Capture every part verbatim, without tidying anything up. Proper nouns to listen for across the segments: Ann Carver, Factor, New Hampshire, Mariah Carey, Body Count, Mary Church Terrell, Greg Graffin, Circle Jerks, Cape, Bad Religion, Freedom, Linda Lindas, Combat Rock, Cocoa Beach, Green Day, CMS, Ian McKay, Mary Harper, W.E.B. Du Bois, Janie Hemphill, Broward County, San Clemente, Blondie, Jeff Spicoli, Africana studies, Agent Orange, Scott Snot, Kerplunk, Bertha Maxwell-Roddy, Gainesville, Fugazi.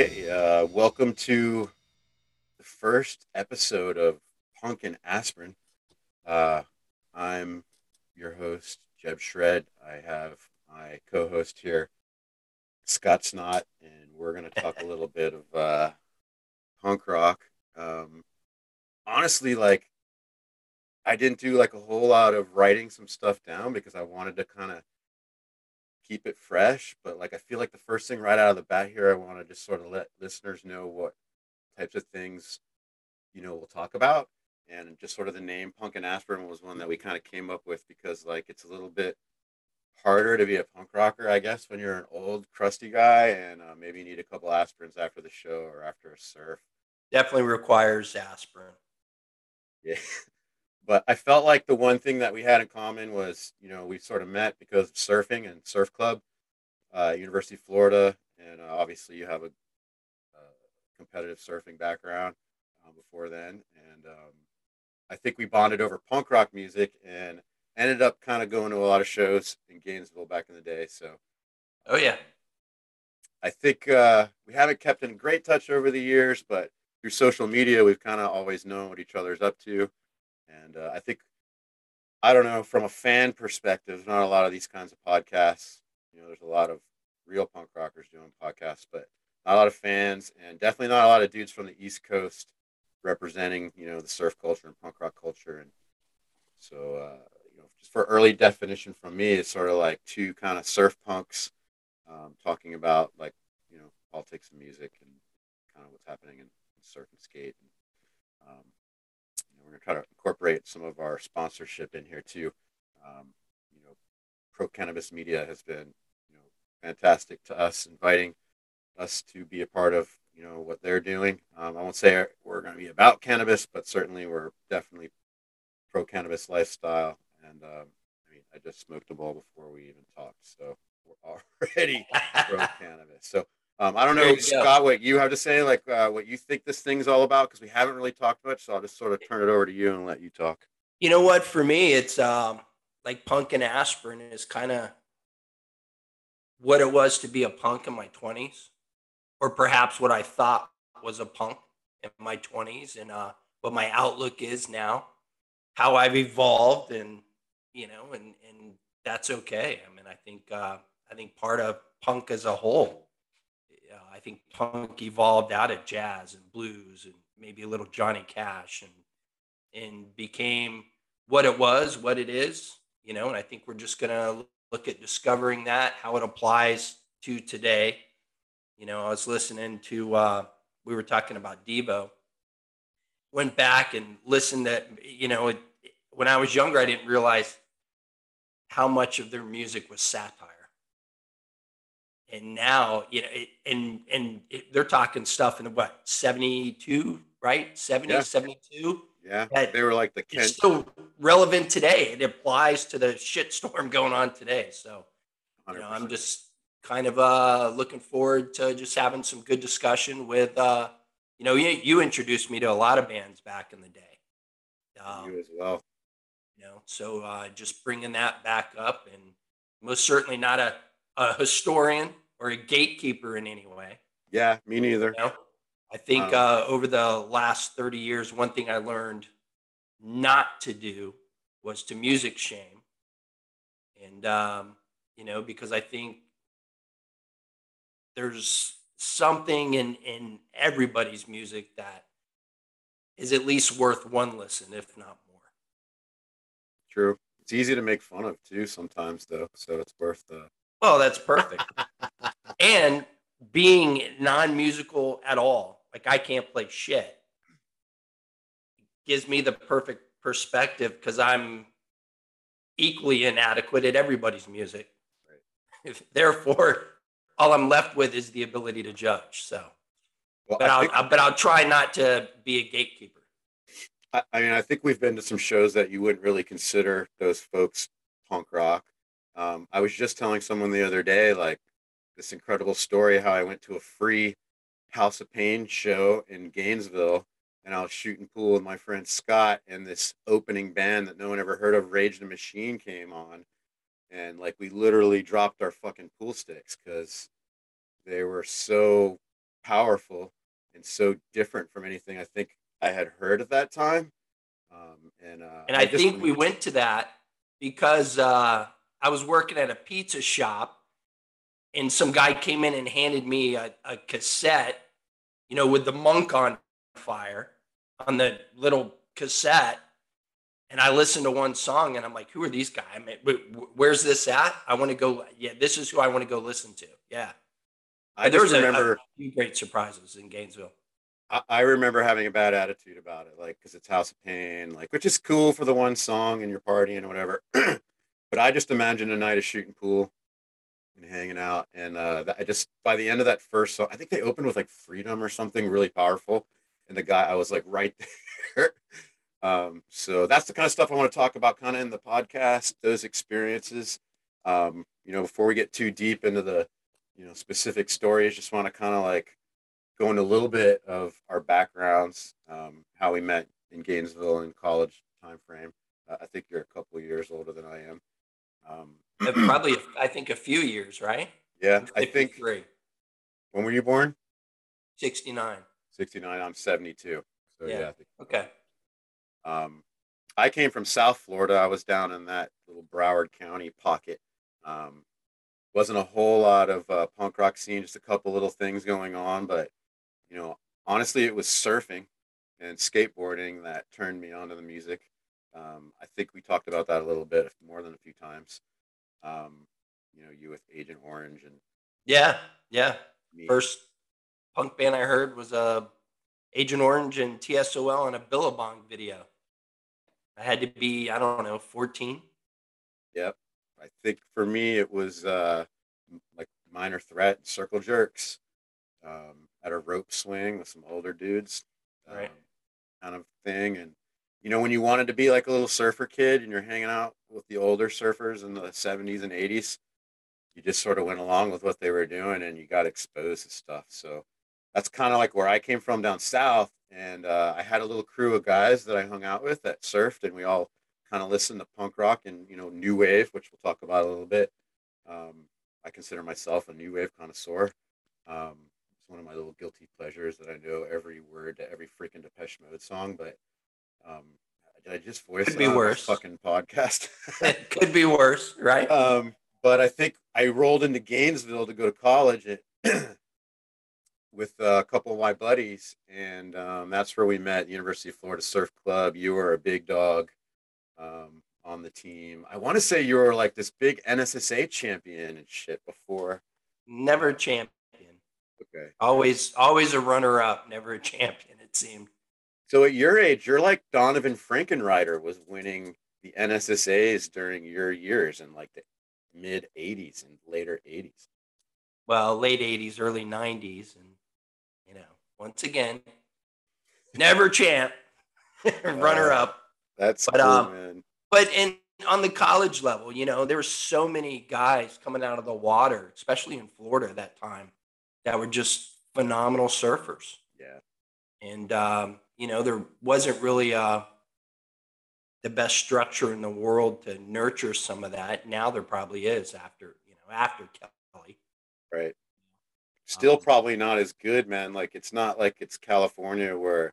Okay, uh, welcome to the first episode of Punkin' Aspirin. Uh, I'm your host, Jeb Shred. I have my co-host here, Scott Snot, and we're going to talk a little bit of uh, punk rock. Um, honestly, like, I didn't do like a whole lot of writing some stuff down because I wanted to kind of keep it fresh, but like I feel like the first thing right out of the bat here, I want to just sort of let listeners know what types of things, you know, we'll talk about. And just sort of the name Punkin' Aspirin was one that we kind of came up with because like it's a little bit harder to be a punk rocker, I guess, when you're an old crusty guy and uh, maybe you need a couple aspirins after the show or after a surf. Definitely requires aspirin. Yeah. But I felt like the one thing that we had in common was, you know, we sort of met because of surfing and surf club, uh, University of Florida. And uh, obviously you have a, a competitive surfing background uh, before then. And um, I think we bonded over punk rock music and ended up kind of going to a lot of shows in Gainesville back in the day. So, oh, yeah. I think uh, we haven't kept in great touch over the years, but through social media, we've kind of always known what each other's up to. And uh, I think, I don't know, from a fan perspective, there's not a lot of these kinds of podcasts. You know, there's a lot of real punk rockers doing podcasts, but not a lot of fans, and definitely not a lot of dudes from the East Coast representing, you know, the surf culture and punk rock culture. And so, uh, you know, just for early definition from me, it's sort of like two kind of surf punks um, talking about, like, you know, politics and music and kind of what's happening in, in surf and skate. And, um, we're going to try to incorporate some of our sponsorship in here too. Um, you know, Pro Cannabis Media has been, you know, fantastic to us, inviting us to be a part of, you know, what they're doing. Um, I won't say we're going to be about cannabis, but certainly we're definitely pro cannabis lifestyle. And um, I mean, I just smoked a bowl before we even talked, so we're already pro cannabis. So um, I don't know, Scott, what you have to say, like uh, what you think this thing's all about, because we haven't really talked much. So I'll just sort of turn it over to you and let you talk. You know what? For me, it's um, like Punkin' Aspirin is kind of what it was to be a punk in my twenties, or perhaps what I thought was a punk in my twenties, and uh, what my outlook is now, how I've evolved, and you know, and and that's okay. I mean, I think uh, I think part of punk as a whole. I think punk evolved out of jazz and blues and maybe a little Johnny Cash, and and became what it was, what it is, you know, and I think we're just going to look at discovering that, how it applies to today. You know, I was listening to, uh, we were talking about Devo, went back and listened to, you know, it, when I was younger, I didn't realize how much of their music was satire. And now, you know, it, and and it, they're talking stuff in the, what, seventy-two, right? seventy, yeah. seventy-two? Yeah, that they were like the kids. It's still relevant today. It applies to the shitstorm going on today. So, you know, one hundred percent. I'm just kind of uh, looking forward to just having some good discussion with, uh, you know, you, you introduced me to a lot of bands back in the day. Um, you as well. You know, so uh, just bringing that back up, and most certainly not a, a historian or a gatekeeper in any way. Yeah, me neither. You know, I think um, uh, over the last thirty years, one thing I learned not to do was to music shame. And, um, you know, because I think there's something in, in everybody's music that is at least worth one listen, if not more. True. It's easy to make fun of too sometimes though. So it's worth the, well, that's perfect. And being non-musical at all, like I can't play shit, gives me the perfect perspective because I'm equally inadequate at everybody's music. Right. Therefore, all I'm left with is the ability to judge. So, well, but, I'll, think- I'll, but I'll try not to be a gatekeeper. I, I mean, I think we've been to some shows that you wouldn't really consider those folks punk rock. Um, I was just telling someone the other day, like, this incredible story, how I went to a free House of Pain show in Gainesville, and I was shooting pool with my friend Scott, and this opening band that no one ever heard of, Rage the Machine, came on, and, like, we literally dropped our fucking pool sticks because they were so powerful and so different from anything I think I had heard at that time. Um, and uh, and I, I think we went to that because uh, I was working at a pizza shop and some guy came in and handed me a, a cassette, you know, with the Monk on Fire on the little cassette. And I listened to one song and I'm like, who are these guys? I mean, where's this at? I want to go. Yeah, this is who I want to go listen to. Yeah. I just remember a, a few great surprises in Gainesville. I, I remember having a bad attitude about it, like, because it's House of Pain, like, which is cool for the one song and you're partying or whatever. But I just imagined a night of shooting pool and hanging out. And uh, I just, by the end of that first song, I think they opened with like Freedom or something really powerful. And the guy, I was like right there. Um, so that's the kind of stuff I want to talk about kind of in the podcast, those experiences. Um, you know, before we get too deep into the, you know, specific stories, just want to kind of like go into a little bit of our backgrounds, um, how we met in Gainesville in college time frame. Uh, I think you're a couple of years older than I am. Um, probably, I think a few years, right? Yeah, I think. Three. When were you born? sixty-nine. sixty-nine. I'm seventy-two. So yeah. yeah I think, okay. Um, I came from South Florida. I was down in that little Broward County pocket. Um, wasn't a whole lot of uh, punk rock scene, just a couple little things going on. But, you know, honestly, it was surfing and skateboarding that turned me onto the music. Um, I think we talked about that a little bit more than a few times. Um, you know, you with Agent Orange and yeah, yeah. Me. First punk band I heard was uh, Agent Orange and T S O L on a Billabong video. I had to be, I don't know, fourteen. Yep. I think for me it was uh, like Minor Threat, Circle Jerks, um, at a rope swing with some older dudes, um, right, kind of thing. And you know, when you wanted to be like a little surfer kid and you're hanging out with the older surfers in the seventies and eighties, you just sort of went along with what they were doing and you got exposed to stuff. So that's kind of like where I came from down south. And uh, I had a little crew of guys that I hung out with that surfed, and we all kind of listened to punk rock and, you know, new wave, which we'll talk about a little bit. Um, I consider myself a new wave connoisseur. Um, it's one of my little guilty pleasures that I know every word to every freaking Depeche Mode song, but Um, did I just voice it on this fucking podcast? It could be worse, right? Um, but I think I rolled into Gainesville to go to college at, with a couple of my buddies, and um, that's where we met. University of Florida Surf Club. You were a big dog um, on the team. I want to say you were like this big N S S A champion and shit before. Never champion. Okay. Always, always a runner-up. Never a champion. It seemed. So at your age, you're like Donovan Frankenrider was winning the N S S As during your years in like the mid eighties and later eighties. Well, late eighties, early nineties. And, you know, once again, never champ, runner uh, up. That's but, cool, um, man. But in, on the college level, you know, there were so many guys coming out of the water, especially in Florida at that time, that were just phenomenal surfers. Yeah. And, um, you know, there wasn't really uh, the best structure in the world to nurture some of that. Now there probably is after, you know, after Kelly. Right. Still um, probably not as good, man. Like, it's not like it's California where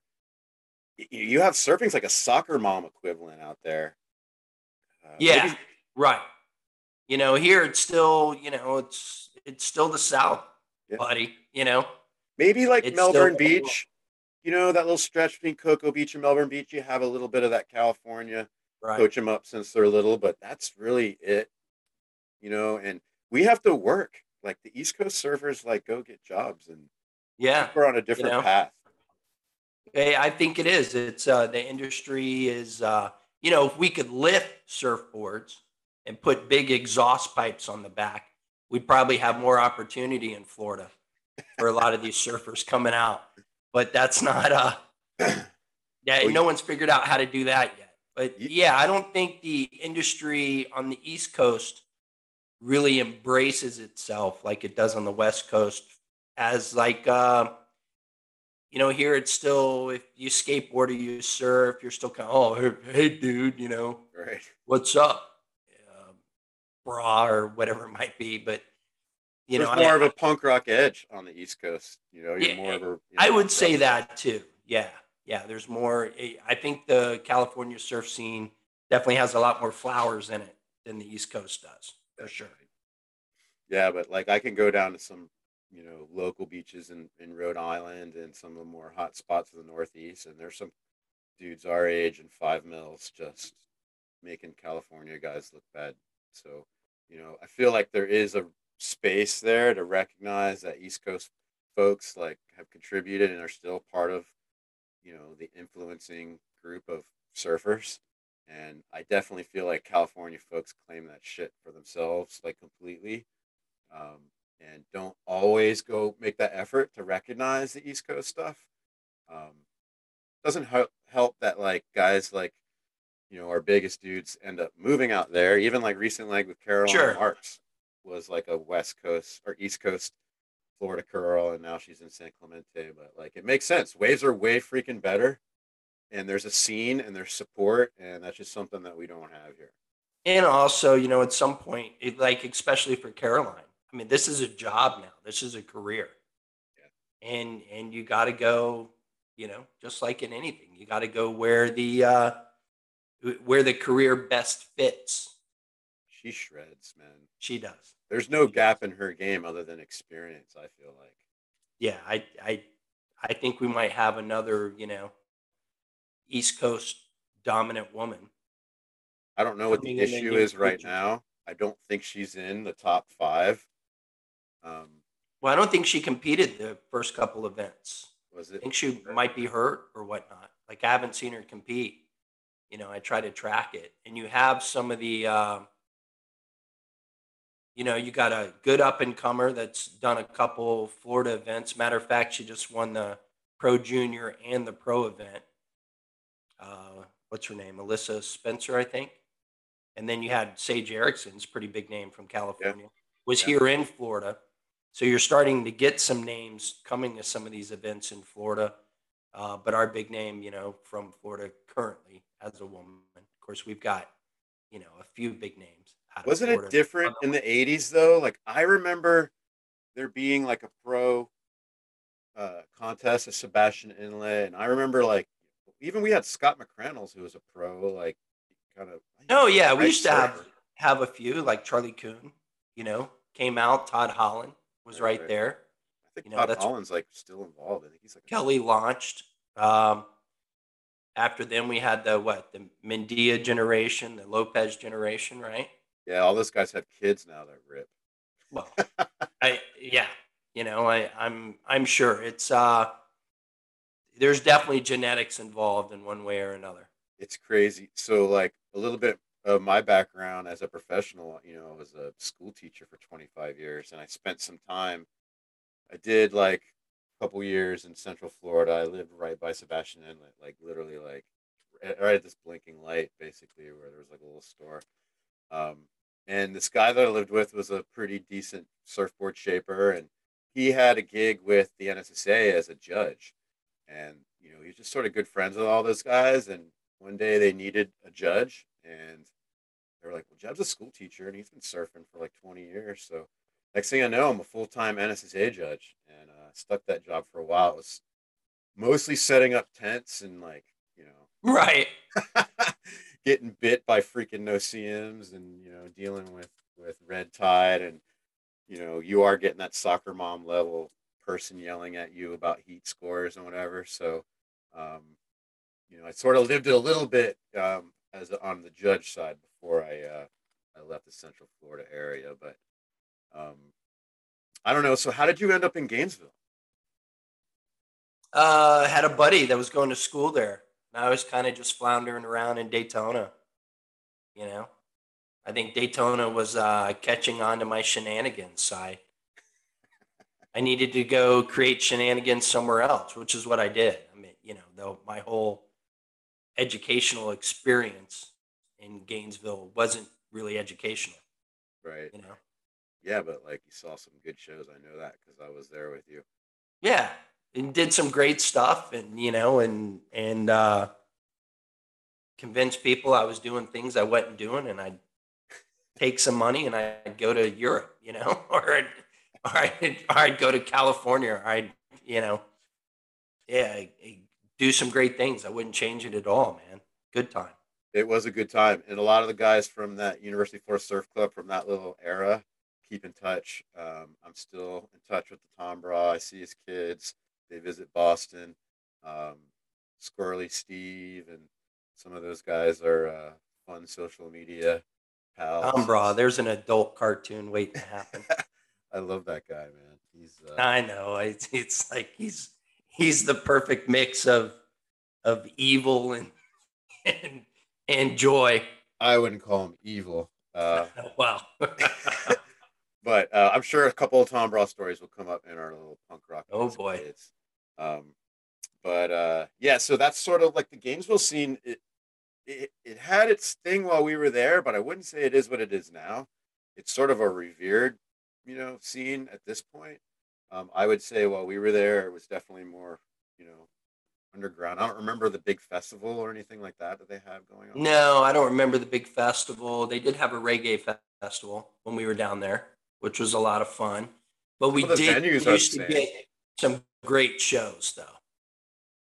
you have surfing's like a soccer mom equivalent out there. Uh, yeah, maybe. Right. You know, here it's still, you know, it's it's still the South, yeah. buddy, you know. Maybe like it's Melbourne Beach. Cool. You know, that little stretch between Cocoa Beach and Melbourne Beach, you have a little bit of that California, right. Coach them up since they're little, but that's really it, you know, and we have to work. Like the East Coast surfers, like go get jobs and yeah, we're on a different you know? path. Hey, I think it is. It's uh, the industry is, uh, you know, if we could lift surfboards and put big exhaust pipes on the back, we'd probably have more opportunity in Florida for a lot of these surfers coming out. But that's not uh yeah, well, no one's figured out how to do that yet. But you, yeah, I don't think the industry on the East Coast really embraces itself like it does on the West Coast. As like uh, you know, here it's still if you skateboard or you surf, you're still kind of oh hey, hey dude, you know, right. What's up, uh, bra or whatever it might be. But You There's know, more I, of a punk rock edge on the East Coast. You know, you're yeah, more of a. You know, I would say rock. that too. Yeah, yeah. There's more. I think the California surf scene definitely has a lot more flowers in it than the East Coast does, for sure. Yeah, but like I can go down to some, you know, local beaches in, in Rhode Island and some of the more hot spots of the Northeast, and there's some dudes our age and five mils just making California guys look bad. So, you know, I feel like there is a space there to recognize that East Coast folks like have contributed and are still part of, you know, the influencing group of surfers. And I definitely feel like California folks claim that shit for themselves, like completely, um, and don't always go make that effort to recognize the East Coast stuff. Um, doesn't help that like guys like, you know, our biggest dudes end up moving out there. Even like recent like with Carol sure. Marks was like a West Coast or East Coast Florida girl, and now she's in San Clemente. But like it makes sense. Waves are way freaking better, and there's a scene and there's support, and that's just something that we don't have here. And also, you know, at some point, it, like especially for Caroline, I mean, this is a job now. This is a career, yeah. and and you got to go. You know, just like in anything, you got to go where the uh, where the career best fits. She shreds, man. She does. There's no gap in her game other than experience, I feel like. Yeah, I, I, I think we might have another, you know, East Coast dominant woman. I don't know what the issue is right now. I don't think she's in the top five. Um, well, I don't think she competed the first couple events. Was it? I think she might be hurt or whatnot. Like, I haven't seen her compete. You know, I try to track it. And you have some of the... Uh, You know, you got a good up-and-comer that's done a couple Florida events. Matter of fact, she just won the Pro Junior and the Pro event. Uh, what's her name? Alyssa Spencer, I think. And then you had Sage Erickson's pretty big name from California. Yeah. Was yeah. here in Florida. So you're starting to get some names coming to some of these events in Florida. Uh, but our big name, you know, from Florida currently as a woman. Of course, we've got, you know, a few big names. Wasn't it different in the eighties though? Like I remember there being like a pro uh, contest at Sebastian Inlet, and I remember like even we had Scott McReynolds who was a pro, like kind of. Oh yeah, we used to have have a few like Charlie Kuhn, you know, came out. Todd Holland was right, right, right. there. I think you know, Todd that's Holland's like still involved. I think he's like Kelly launched. Um, after then we had the what the Mendia generation, the Lopez generation, right? Yeah, all those guys have kids now that rip. Well, I yeah, you know, I, I'm I'm sure it's uh there's definitely genetics involved in one way or another. It's crazy. So like a little bit of my background as a professional, you know, I was a school teacher for twenty-five years, and I spent some time. I did like a couple years in Central Florida. I lived right by Sebastian Inlet, like literally like right at this blinking light, basically, where there was like a little store. Um, and this guy that I lived with was a pretty decent surfboard shaper, and he had a gig with the N S S A as a judge. And, you know, he was just sort of good friends with all those guys. And one day they needed a judge, and they were like, well, Jeb's a school teacher and he's been surfing for like twenty years. So next thing I know, I'm a full-time N S S A judge, and uh, stuck that job for a while. It was mostly setting up tents and like, you know, right. Getting bit by freaking no-see-ums and, you know, dealing with, with red tide, and, you know, you are getting that soccer mom level person yelling at you about heat scores and whatever. So, um, you know, I sort of lived it a little bit um, as a, on the judge side before I uh, I left the Central Florida area. But um, I don't know. So how did you end up in Gainesville? Uh, had a buddy that was going to school there. I was kind of just floundering around in Daytona, you know. I think Daytona was uh, catching on to my shenanigans side. I needed to go create shenanigans somewhere else, which is what I did. I mean, you know, though my whole educational experience in Gainesville wasn't really educational. Right. You know. Yeah, but like you saw some good shows. I know that because I was there with you. Yeah. And did some great stuff, and, you know, and, and uh, convinced people I was doing things I wasn't doing, and I'd take some money and I'd go to Europe, you know, or, All right, all right, go to California. I, you know, yeah, do some great things. I wouldn't change it at all, man. Good time. It was a good time. And a lot of the guys from that University of Florida Surf Club from that little era keep in touch. Um, I'm still in touch with the Tom Bra. I see his kids. They visit Boston. Um, Squirrely Steve and some of those guys are uh, fun social media pals. Tom Bra, there's an adult cartoon waiting to happen. I love that guy, man. He's. Uh, I know. It's, it's like he's he's the perfect mix of of evil and and and joy. I wouldn't call him evil. Uh, wow. But uh, I'm sure a couple of Tom Bra stories will come up in our little punk rock. Oh boy. Kids. Um, but uh, yeah, so that's sort of like the Gainesville scene. It, it it had its thing while we were there, but I wouldn't say it is what it is now. It's sort of a revered, you know, scene at this point. Um, I would say while we were there, it was definitely more, you know, underground. I don't remember the big festival or anything like that that they have going on. No, I don't remember the big festival. They did have a reggae fe- festival when we were down there, which was a lot of fun. But we did used to get some great shows, though.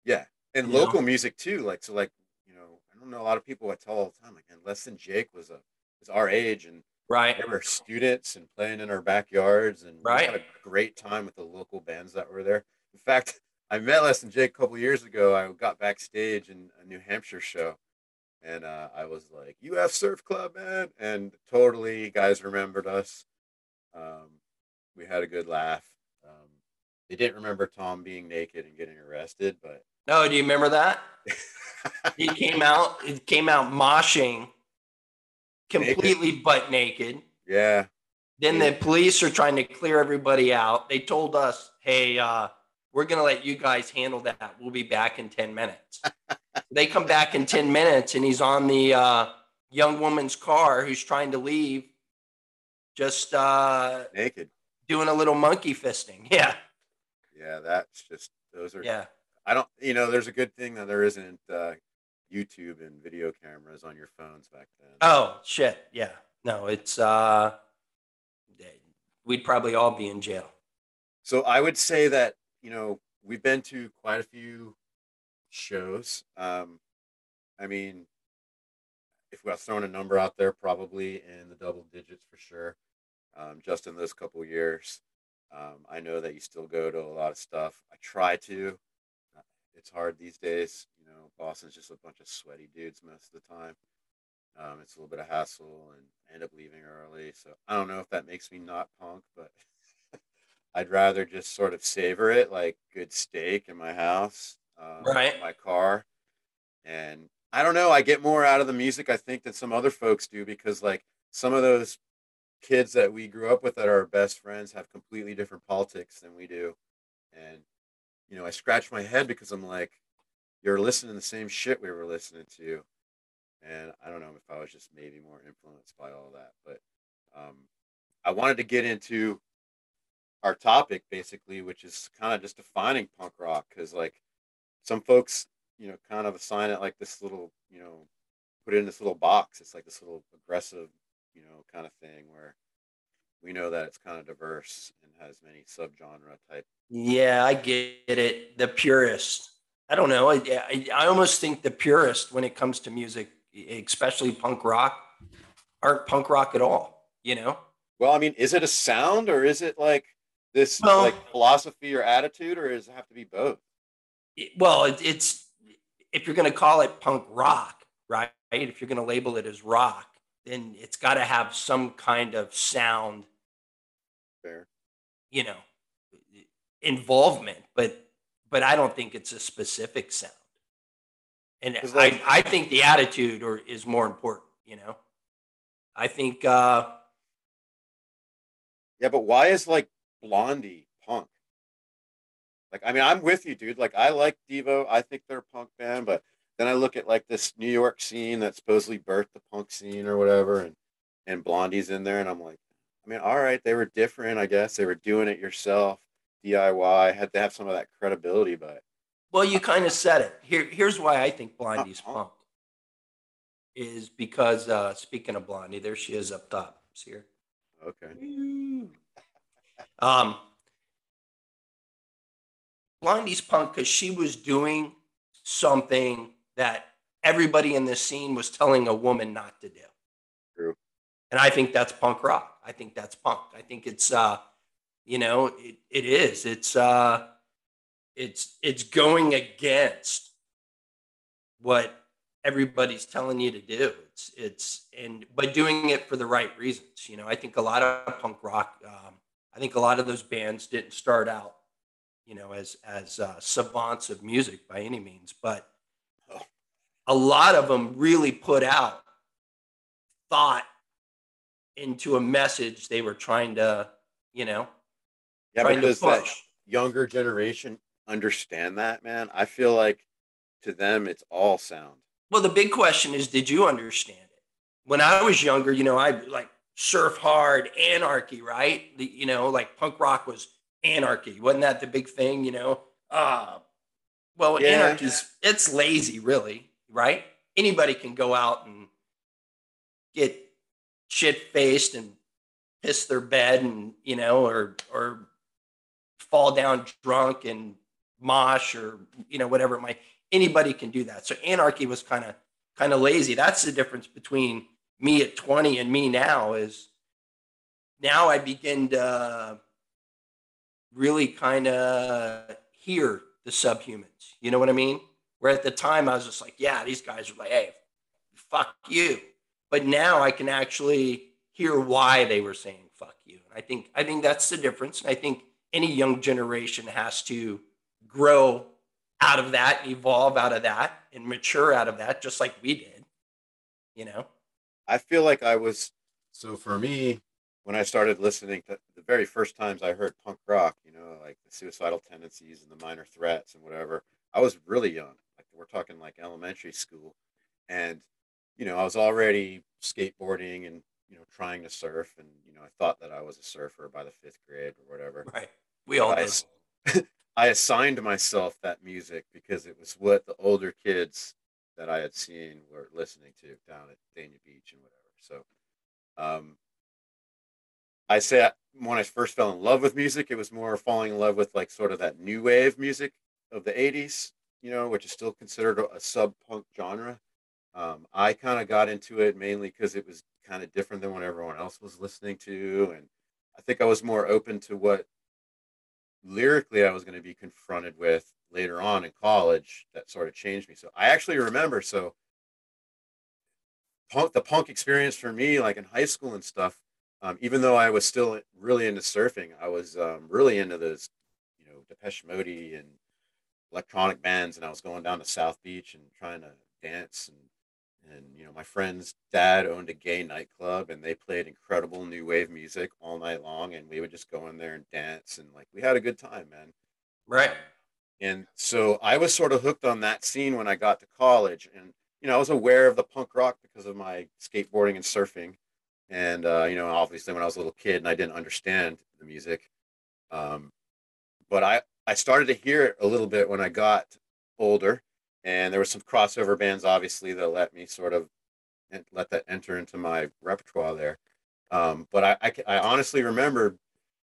Yeah, and you local know? music too. Like so, like you know, I don't know a lot of people. I tell all the time, like, and Less Than Jake was a was our age and. Right. They were students and playing in our backyards and right. we had a great time with the local bands that were there. In fact, I met Les and Jake a couple of years ago. I got backstage in a New Hampshire show and uh, I was like, "You have Surf Club, man." And totally guys remembered us. Um, we had a good laugh. Um, they didn't remember Tom being naked and getting arrested, but. No, do you remember that? He came out, it came out moshing. Completely naked. Butt naked. Yeah. Then yeah. the police are trying to clear everybody out. They told us, "Hey, uh, we're going to let you guys handle that. We'll be back in ten minutes. They come back in ten minutes, and he's on the uh, young woman's car who's trying to leave, just uh, naked, doing a little monkey fisting. Yeah. Yeah, that's just, those are, yeah. I don't, you know, there's a good thing that there isn't, uh, YouTube and video cameras on your phones back then. Oh shit. Yeah. No, it's uh we'd probably all be in jail. So I would say that, you know, we've been to quite a few shows. Um I mean, if we got thrown a number out there, probably in the double digits for sure. Um just in those couple years. Um I know that you still go to a lot of stuff. I try to. It's hard these days. You know, Boston's just a bunch of sweaty dudes most of the time. Um, it's a little bit of hassle and I end up leaving early. So I don't know if that makes me not punk, but I'd rather just sort of savor it, like good steak in my house, um, right. my car. And I don't know, I get more out of the music, I think, than some other folks do, because like some of those kids that we grew up with that are our best friends have completely different politics than we do. And you know, I scratch my head because I'm like, you're listening to the same shit we were listening to. And I don't know if I was just maybe more influenced by all that. But um, I wanted to get into our topic, basically, which is kind of just defining punk rock. Because, like, some folks, you know, kind of assign it like this little, you know, put it in this little box. It's like this little aggressive, you know, kind of thing where we know that it's kind of diverse and has many subgenre type. Yeah, I get it. The purist. I don't know. I, I I almost think the purist when it comes to music, especially punk rock, aren't punk rock at all, you know? Well, I mean, is it a sound or is it like this well, like philosophy or attitude, or does it have to be both? It, well, it, it's, if you're going to call it punk rock, right? If you're going to label it as rock, then it's got to have some kind of sound, fair, you know, involvement, but but I don't think it's a specific sound. And like, I, I think the attitude or is more important, you know. I think uh yeah, but why is like Blondie punk? Like, I mean, I'm with you, dude. Like, I like Devo, I think they're a punk band, but then I look at like this New York scene that supposedly birthed the punk scene or whatever, and and Blondie's in there, and I'm like, I mean, all right, they were different, I guess. They were doing it yourself. D I Y had to have some of that credibility, but well, you kind of said it. Here, here's why I think Blondie's punk. punk is because uh, speaking of Blondie, there she is up top. See her? Okay. Um, Blondie's punk because she was doing something that everybody in this scene was telling a woman not to do. True. And I think that's punk rock. I think that's punk. I think it's, uh, you know, it, it is. It's, uh, it's, it's going against what everybody's telling you to do. It's, it's, and by doing it for the right reasons. You know, I think a lot of punk rock, um, I think a lot of those bands didn't start out, you know, as, as uh, savants of music by any means, but a lot of them really put out thought into a message they were trying to, you know, yeah, trying because to push. That younger generation understand that, man. I feel like to them, it's all sound. Well, the big question is, did you understand it? When I was younger, you know, I like surf hard, anarchy, right? The, you know, like punk rock was anarchy. Wasn't that the big thing, you know? Uh, well, yeah. Anarchy's, it's lazy, really, right? Anybody can go out and get shit-faced and piss their bed and, you know, or or fall down drunk and mosh or, you know, whatever it might. Anybody can do that. So anarchy was kind of kind of lazy. That's the difference between me at twenty and me now is now I begin to really kind of hear the subhumans. You know what I mean? Where at the time I was just like, yeah, these guys are like, hey, fuck you. But now I can actually hear why they were saying fuck you. And I think I think that's the difference. And I think any young generation has to grow out of that, evolve out of that, and mature out of that, just like we did, you know? I feel like I was, so for me, when I started listening to the very first times I heard punk rock, you know, like the Suicidal Tendencies and the Minor Threats and whatever, I was really young. Like we're talking like elementary school. And, you know, I was already skateboarding and, you know, trying to surf. And, you know, I thought that I was a surfer by the fifth grade or whatever. Right. We all did. I assigned myself that music because it was what the older kids that I had seen were listening to down at Dania Beach and whatever. So um, I say I, when I first fell in love with music, it was more falling in love with like sort of that new wave music of the eighties, you know, which is still considered a, a sub-punk genre. Um, I kind of got into it mainly because it was kind of different than what everyone else was listening to. And I think I was more open to what lyrically I was going to be confronted with later on in college that sort of changed me. So I actually remember, so punk, the punk experience for me, like in high school and stuff, um, even though I was still really into surfing, I was um, really into those, you know, Depeche Mode and electronic bands. And I was going down to South Beach and trying to dance. And, and, you know, my friend's dad owned a gay nightclub and they played incredible new wave music all night long. And we would just go in there and dance. And like, we had a good time, man. Right. Um, and so I was sort of hooked on that scene when I got to college. And, you know, I was aware of the punk rock because of my skateboarding and surfing. And, uh, you know, obviously when I was a little kid and I didn't understand the music. Um, but I, I started to hear it a little bit when I got older. And there were some crossover bands, obviously, that let me sort of let that enter into my repertoire there. Um, but I, I, I honestly remember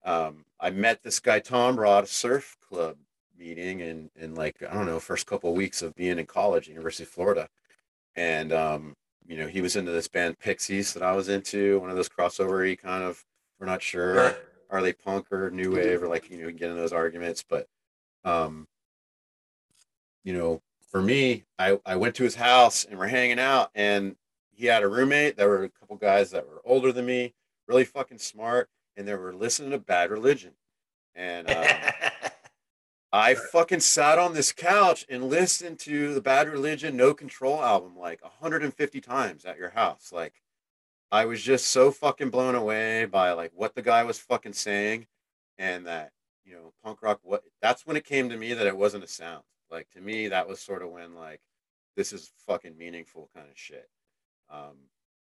um, I met this guy, Tom Bra, at a surf club meeting and in like, I don't know, first couple of weeks of being in college, University of Florida. And, um, you know, he was into this band Pixies that I was into, one of those crossover-y kind of, we're not sure, are they punk or new wave or like, you know, you get in those arguments. But, um, you know, for me, I, I went to his house and we're hanging out and he had a roommate. There were a couple guys that were older than me, really fucking smart. And they were listening to Bad Religion. And uh, I fucking sat on this couch and listened to the Bad Religion No Control album like one hundred fifty times at your house. Like I was just so fucking blown away by like what the guy was fucking saying. And that, you know, punk rock, what that's when it came to me that it wasn't a sound. Like, to me, that was sort of when, like, this is fucking meaningful kind of shit. Um,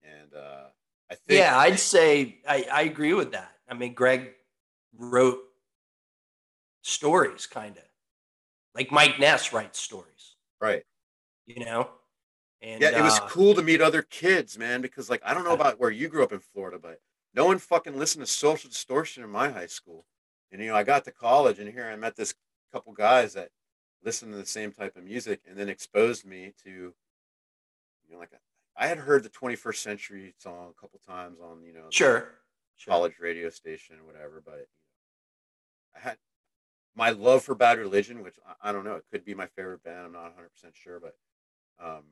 and uh, I think... Yeah, I'd say I, I agree with that. I mean, Greg wrote stories, kind of. Like, Mike Ness writes stories. Right. You know? And yeah, it was uh, cool to meet other kids, man, because, like, I don't know about where you grew up in Florida, but no one fucking listened to Social Distortion in my high school. And, you know, I got to college, and here I met this couple guys that listened to the same type of music and then exposed me to, you know, like I had heard the twenty-first Century song a couple times on, you know, sure, college sure. radio station or whatever, but I had my love for Bad Religion, which I, I don't know, it could be my favorite band. I'm not one hundred percent sure, but, um,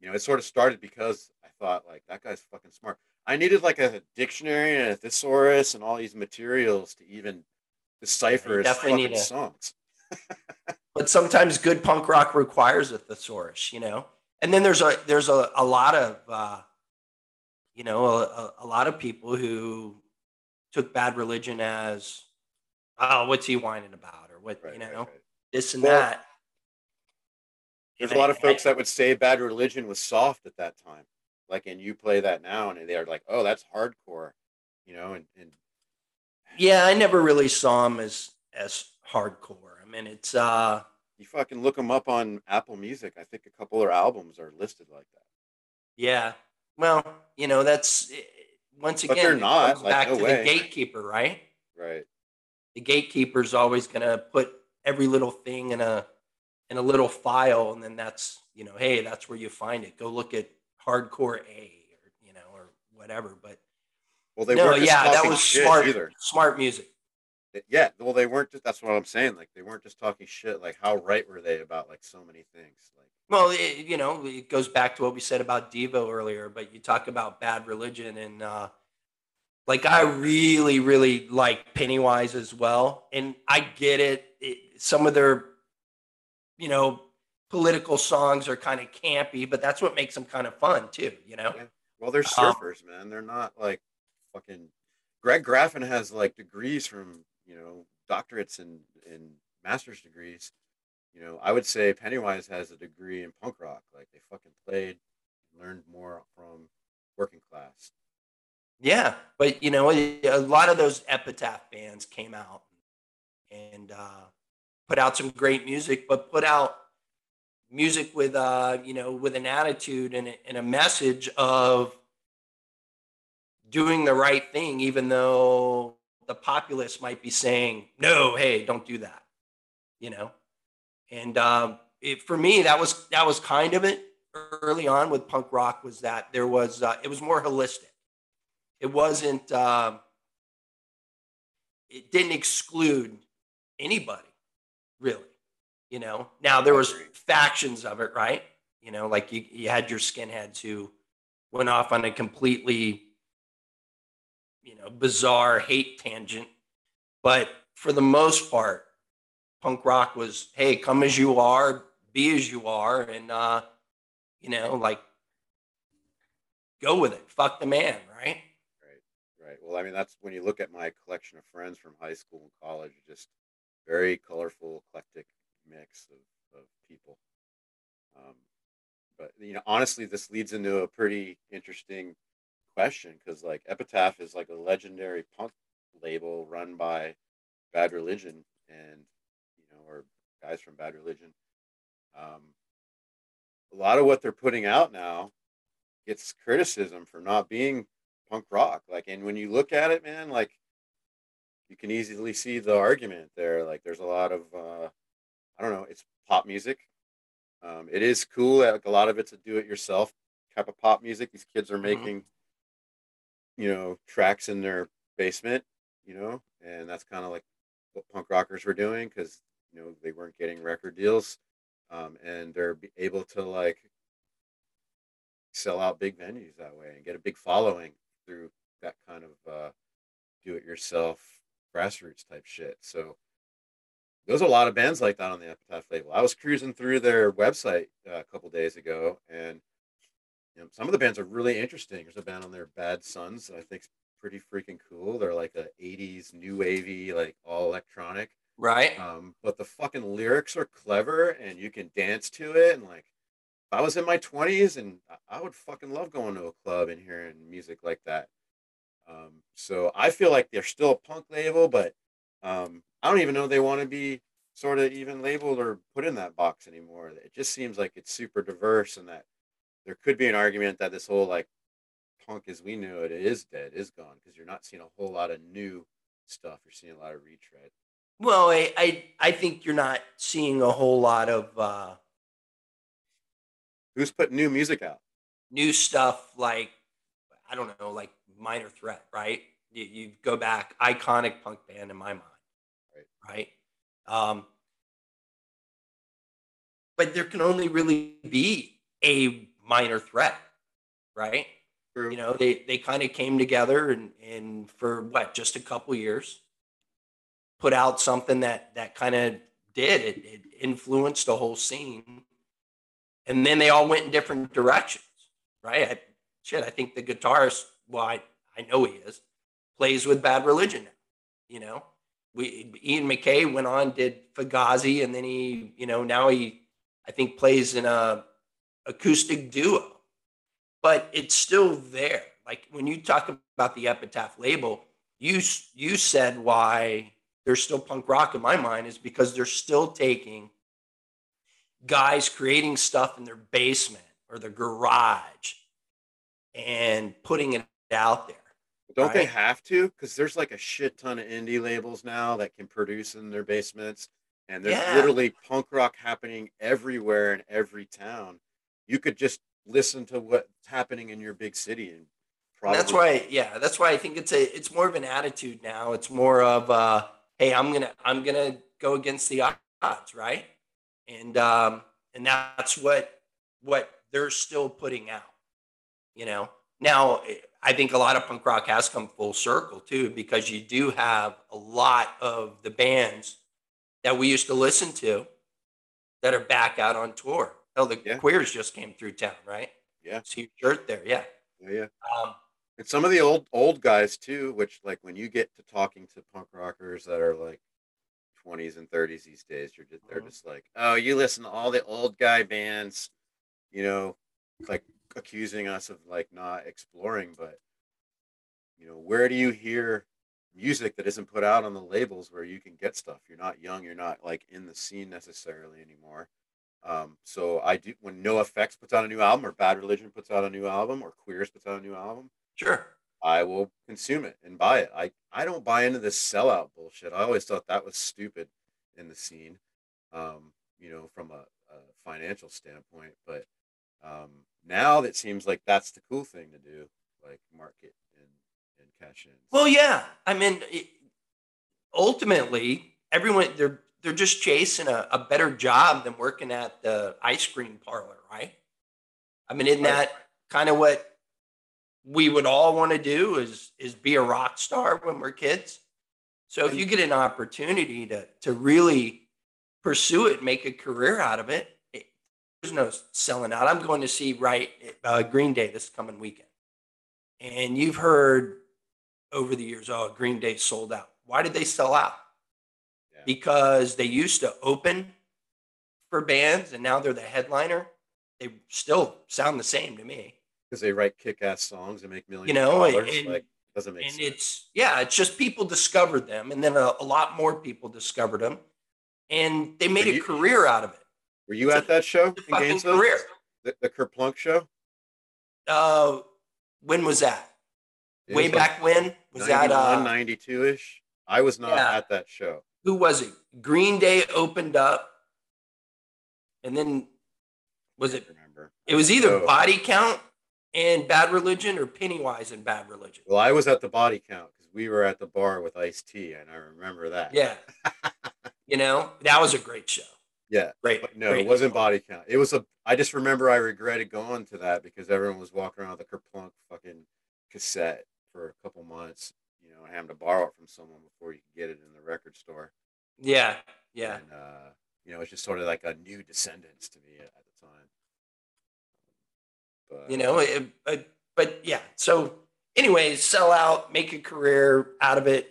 you know, it sort of started because I thought, like, that guy's fucking smart. I needed, like, a dictionary and a thesaurus and all these materials to even decipher his fucking songs. But sometimes good punk rock requires a thesaurus, you know? And then there's a, there's a, a lot of, uh, you know, a, a lot of people who took Bad Religion as, oh, what's he whining about? Or what, right, you know, right, right. this and well, that. There's and a lot I, of folks I, that would say Bad Religion was soft at that time. Like, and you play that now and they're like, oh, that's hardcore, you know? And, and yeah, I never really saw him as, as hardcore. I mean, it's, uh, you fucking look them up on Apple Music. I think a couple of their albums are listed like that. Yeah. Well, you know, that's once again, but they're not. It comes like, back no to way. the gatekeeper, right? Right. The gatekeeper's always going to put every little thing in a, in a little file. And then that's, you know, hey, that's where you find it. Go look at hardcore A or, you know, or whatever. But well, they no, weren't just yeah, that was smart, either. smart music. Yeah, well, they weren't just, that's what I'm saying. Like, they weren't just talking shit. Like, how right were they about, like, so many things? Like, well, it, you know, it goes back to what we said about Devo earlier, but you talk about Bad Religion and, uh, like, I really, really like Pennywise as well. And I get it. it some of their, you know, political songs are kind of campy, but that's what makes them kind of fun, too, you know? Yeah. Well, they're surfers, um, man. They're not, like, fucking... Greg Graffin has, like, degrees from... you know, doctorates and, and master's degrees. You know, I would say Pennywise has a degree in punk rock. Like, they fucking played, learned more from working class. Yeah, but, you know, a lot of those Epitaph bands came out and uh, put out some great music, but put out music with, uh, you know, with an attitude and a, and a message of doing the right thing, even though the populace might be saying, no, hey, don't do that, you know? And um, it, for me, that was, that was kind of it early on with punk rock, was that there was, uh, it was more holistic. It wasn't, um, it didn't exclude anybody really, you know? Now there was factions of it, right? You know, like you, you had your skinheads who went off on a completely, you know, bizarre hate tangent. But for the most part, punk rock was, hey, come as you are, be as you are. And, uh, you know, like, go with it. Fuck the man. Right. Right. Right. Well, I mean, that's when you look at my collection of friends from high school and college, just very colorful, eclectic mix of, of people. Um, but, you know, honestly, this leads into a pretty interesting question, because like Epitaph is like a legendary punk label run by Bad Religion and, you know, or guys from Bad Religion. Um, a lot of what they're putting out now gets criticism for not being punk rock. Like, and when you look at it, man, like you can easily see the argument there. Like there's a lot of, uh, I don't know, it's pop music. Um, it is cool. Like a lot of it's a do-it-yourself type of pop music. These kids are making, mm-hmm. you know, tracks in their basement, you know, and that's kind of like what punk rockers were doing because, you know, they weren't getting record deals, um, and they're able to like sell out big venues that way and get a big following through that kind of uh, do-it-yourself grassroots type shit. So there's a lot of bands like that on the Epitaph label. I was cruising through their website uh, a couple days ago, and some of the bands are really interesting. There's a band on there, Bad Sons, that I think's pretty freaking cool. They're like a eighties new wavy, like all electronic, right? Um, but the fucking lyrics are clever, and you can dance to it. And like, if I was in my twenties, and I would fucking love going to a club and hearing music like that. Um, so I feel like they're still a punk label, but um, I don't even know they want to be sort of even labeled or put in that box anymore. It just seems like it's super diverse, and that there could be an argument that this whole like punk as we knew it is dead, is gone, because you're not seeing a whole lot of new stuff. You're seeing a lot of retread. Well, I, I, I think you're not seeing a whole lot of... Uh, Who's putting new music out? New stuff like, I don't know, like Minor Threat, right? You, you go back, iconic punk band in my mind, right? right? Um, but there can only really be a Minor Threat, right? True. You know, they, they kind of came together and, and for what, just a couple years, put out something that, that kind of did. It, it influenced the whole scene. And then they all went in different directions, right? I, shit, I think the guitarist, well, I, I know he is, plays with Bad Religion now, you know? We, Ian McKay went on, did Fugazi, and then he, you know, now he, I think, plays in a acoustic duo. But it's still there. Like, when you talk about the Epitaph label, you you said why there's still punk rock in my mind is because they're still taking guys creating stuff in their basement or their garage and putting it out there. Don't right? they have to? Because there's like a shit ton of indie labels now that can produce in their basements. And there's yeah. literally punk rock happening everywhere in every town. You could just listen to what's happening in your big city. And probably- that's why, yeah, that's why I think it's a, it's more of an attitude now. It's more of, uh, hey, I'm going to, I'm going to go against the odds, right? And, um, and that's what, what they're still putting out, you know? Now, I think a lot of punk rock has come full circle too, because you do have a lot of the bands that we used to listen to that are back out on tour. Oh, the yeah. Queers just came through town, right? Yeah. See your shirt there. Yeah. Yeah. yeah. Um, and some of the old, old guys too, which like when you get to talking to punk rockers that are like twenties and thirties these days, you're just, they're just like, oh, you listen to all the old guy bands, you know, like accusing us of like not exploring. But, you know, where do you hear music that isn't put out on the labels where you can get stuff? You're not young. You're not like in the scene necessarily anymore. Um, so I do, when NoFX puts out a new album or Bad Religion puts out a new album or Queers puts out a new album, sure, I will consume it and buy it. I, I don't buy into this sellout bullshit. I always thought that was stupid in the scene, um, you know, from a, a financial standpoint. But um, now that seems like that's the cool thing to do, like market and, and cash in. Well, yeah. I mean, it, ultimately, everyone, they're they're just chasing a, a better job than working at the ice cream parlor, right? I mean, isn't that kind of what we would all want to do is, is be a rock star when we're kids. So if you get an opportunity to, to really pursue it, make a career out of it, it there's no selling out. I'm going to see right uh, Green Day this coming weekend. And you've heard over the years, oh, Green Day sold out. Why did they sell out? Yeah. Because they used to open for bands and now they're the headliner. They still sound the same to me. Because they write kick-ass songs and make millions, you know, of dollars. And, like, doesn't make and sense. It's yeah, it's just people discovered them, and then a, a lot more people discovered them, and they made you, a career out of it. Were you it's at a, that show in Gainesville? Career. The, the Kerplunk show. Uh, when was that? It Way was back like when was that? Uh, ninety-two ish. I was not yeah. at that show. Who was it? Green Day opened up, and then was it? I remember. It was either so, Body Count and Bad Religion or Pennywise and Bad Religion. Well, I was at the Body Count because we were at the bar with Iced Tea, and I remember that. Yeah. You know, that was a great show. Yeah. Great. But no, great it wasn't show. Body Count. It was a, I just remember I regretted going to that because everyone was walking around with a Kerplunk fucking cassette for a couple months, you know, and having to borrow it from someone before you could get it in the record store. Yeah. Yeah. And, uh, you know, it's just sort of like a new Descendants to me at the time. But, you know, it, but, but yeah. So anyways, sell out, make a career out of it,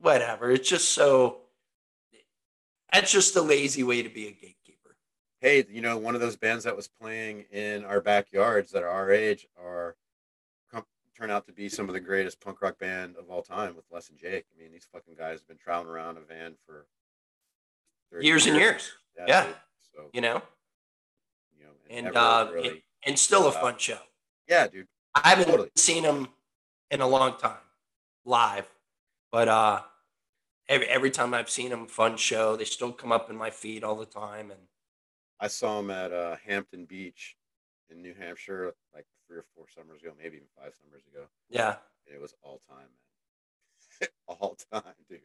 whatever. It's just so, that's just a lazy way to be a gatekeeper. Hey, you know, one of those bands that was playing in our backyards that are our age are come, turn out to be some of the greatest punk rock band of all time with Less Than Jake. I mean, these fucking guys have been traveling around a van for years, years and years. Yeah. yeah. It, so, you know, you know, and, and uh, really it, and still a fun show. Yeah, dude. I haven't totally. seen them in a long time live, but uh, every every time I've seen them, fun show. They still come up in my feed all the time. And I saw them at uh, Hampton Beach in New Hampshire like three or four summers ago, maybe even five summers ago. Yeah. And it was all time, man. All time, dude.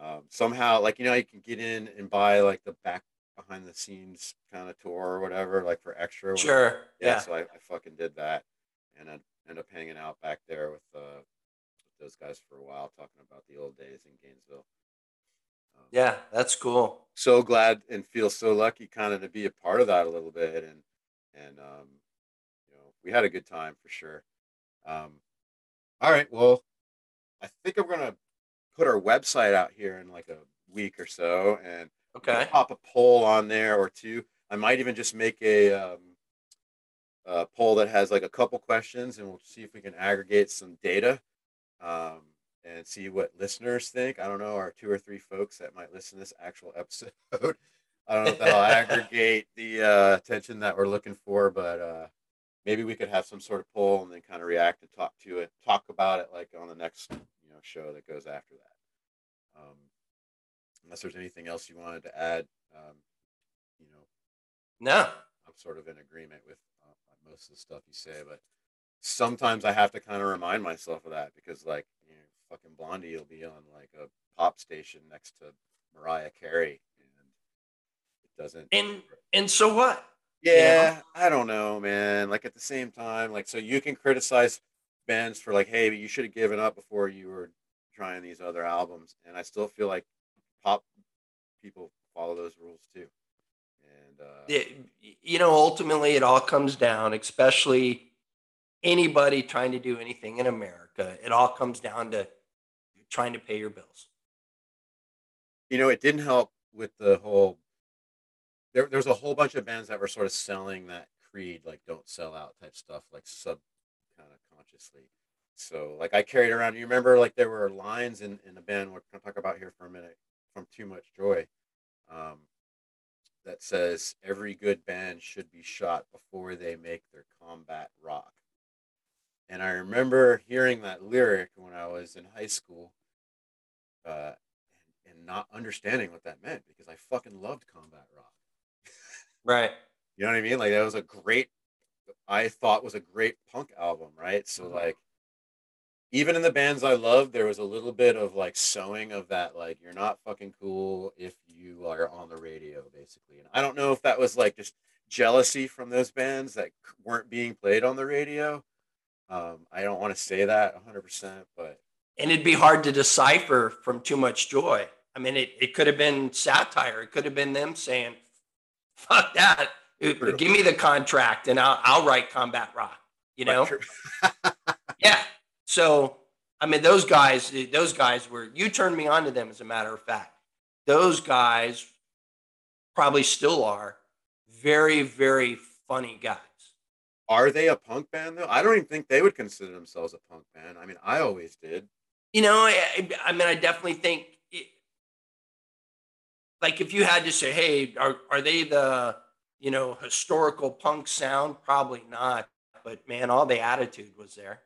Um, somehow, like, you know, you can get in and buy like the back behind the scenes kind of tour or whatever, like for extra. Sure. Yeah. yeah. So I, I fucking did that. And I ended up hanging out back there with uh, those guys for a while, talking about the old days in Gainesville. Um, yeah, that's cool. So glad and feel so lucky kind of to be a part of that a little bit. And, and um, you know, we had a good time for sure. Um, all right. Well, I think I'm going to put our website out here in like a week or so, and okay, pop a poll on there or two. I might even just make a, um, a poll that has like a couple questions, and we'll see if we can aggregate some data um, and see what listeners think. I don't know, our two or three folks that might listen to this actual episode. I don't know if that'll aggregate the uh, attention that we're looking for, but uh, maybe we could have some sort of poll and then kind of react and talk to it, talk about it like on the next you know show that goes after that. Um, unless there's anything else you wanted to add, um, you know. No. I'm sort of in agreement with uh, most of the stuff you say, but sometimes I have to kind of remind myself of that because, like, you know, fucking Blondie will be on like a pop station next to Mariah Carey, and it doesn't. And and so what? Yeah, yeah, I don't know, man. Like at the same time, like so you can criticize bands for like, hey, you should have given up before you were trying these other albums, and I still feel like pop people follow those rules too. And uh it, you know, ultimately it all comes down, especially anybody trying to do anything in America, it all comes down to trying to pay your bills. You know, it didn't help with the whole there there's a whole bunch of bands that were sort of selling that creed, like don't sell out type stuff, like sub kind of consciously. So like I carried around, you remember like there were lines in, in the band we're going to talk about here for a minute from Too Much Joy um, that says every good band should be shot before they make their Combat Rock. And I remember hearing that lyric when I was in high school uh, and, and not understanding what that meant because I fucking loved Combat Rock. Right. You know what I mean? Like that was a great, I thought was a great punk album. Right. So mm-hmm. like, even in the bands I loved, there was a little bit of like sowing of that, like, you're not fucking cool if you are on the radio, basically. And I don't know if that was like just jealousy from those bands that weren't being played on the radio. Um, I don't want to say that one hundred percent, but. And it'd be hard to decipher from Too Much Joy. I mean, it, it could have been satire. It could have been them saying, fuck that. It, give me the contract and I'll, I'll write Combat Rock, you know? Yeah. So, I mean, those guys, those guys were, you turned me on to them, as a matter of fact. Those guys probably still are very, very funny guys. Are they a punk band, though? I don't even think they would consider themselves a punk band. I mean, I always did. You know, I, I mean, I definitely think, it, like, if you had to say, hey, are, are they the, you know, historical punk sound? Probably not. But, man, all the attitude was there.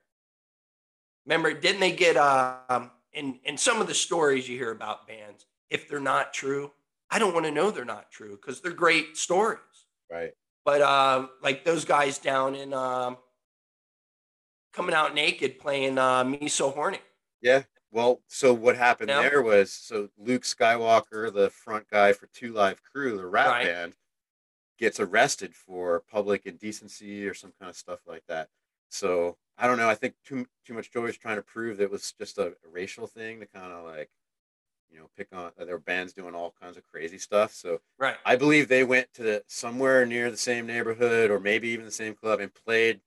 Remember, didn't they get, um, in, in some of the stories you hear about bands, if they're not true, I don't want to know they're not true because they're great stories. Right. But uh, like those guys down in um, Coming Out Naked playing uh, Me So Horny. Yeah. Well, so what hhappened no. there was, so Luke Skywalker, the front guy for Two Live Crew, the rap right. band, gets arrested for public indecency or some kind of stuff like that. So I don't know. I think too too much Joy is trying to prove that it was just a, a racial thing to kind of like, you know, pick on. There were bands doing all kinds of crazy stuff. So right. I believe they went to the, somewhere near the same neighborhood or maybe even the same club and played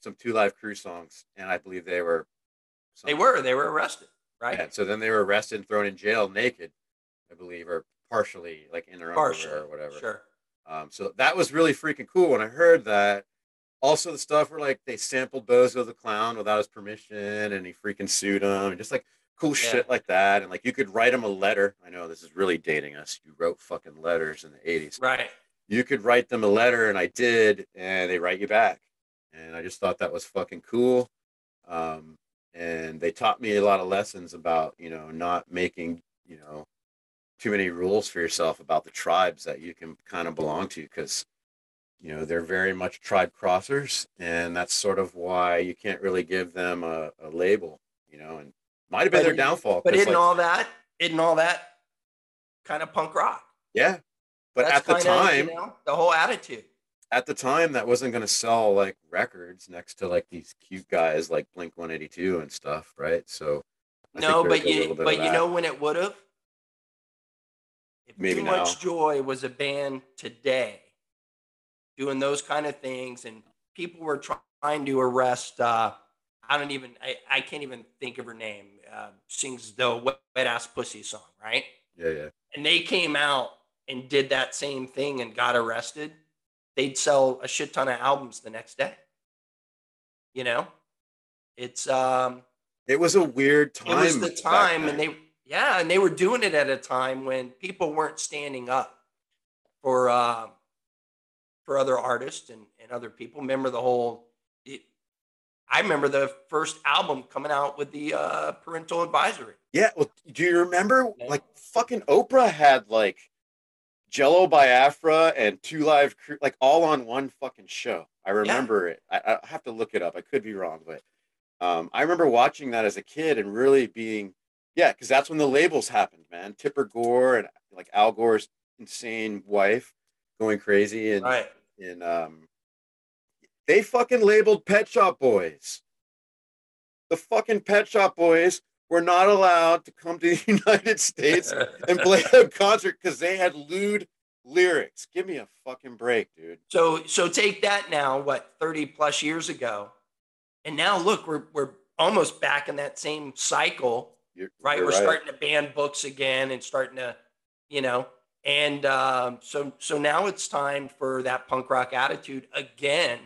some Two Live Crew songs. And I believe they were. They were. They were arrested. Right. Yeah, so then they were arrested and thrown in jail naked, I believe, or partially like in their underwear or whatever. Sure. Um, so that was really freaking cool when I heard that. Also, the stuff where like they sampled Bozo the Clown without his permission, and he freaking sued him, and just like cool yeah. shit like that. And like you could write him a letter. I know this is really dating us. You wrote fucking letters in the eighties, right? You could write them a letter, and I did, and they write you back. And I just thought that was fucking cool. Um, and they taught me a lot of lessons about you know not making you know, too many rules for yourself about the tribes that you can kind of belong to, because, you know, they're very much tribe crossers, and that's sort of why you can't really give them a, a label, you know, and might have been but their in, downfall. But isn't like, all that, isn't all that kind of punk rock? Yeah. But that's at the time, of, you know, the whole attitude. At the time, that wasn't going to sell like records next to like these cute guys like Blink one eighty-two and stuff, right? So I no, but you but you that. know when it would have. If Maybe Too now. Much Joy was a band today, doing those kind of things, and people were trying to arrest. Uh, I don't even. I, I can't even think of her name. Uh, sings the Wet, Wet Ass Pussy song, right? Yeah, yeah. And they came out and did that same thing and got arrested. They'd sell a shit ton of albums the next day. You know, it's, um, it was a weird time. It was the time and they, yeah. And they were doing it at a time when people weren't standing up for, uh, for other artists and, and other people. Remember the whole, it, I remember the first album coming out with the, uh, parental advisory. Yeah. Well, do you remember yeah. like fucking Oprah had like Jello Biafra and Two Live Crew, like all on one fucking show. I remember yeah. it. I, I have to look it up. I could be wrong, but um, I remember watching that as a kid and really being, yeah, because that's when the labels happened, man. Tipper Gore and like Al Gore's insane wife going crazy, and right. and um, they fucking labeled Pet Shop Boys. The fucking Pet Shop Boys were not allowed to come to the United States and play a concert because they had lewd lyrics. Give me a fucking break, dude. So, so take that now, what, thirty plus years ago, and now look, we're we're almost back in that same cycle, you're, right? You're we're right. starting to ban books again and starting to, you know, and um, so so now it's time for that punk rock attitude again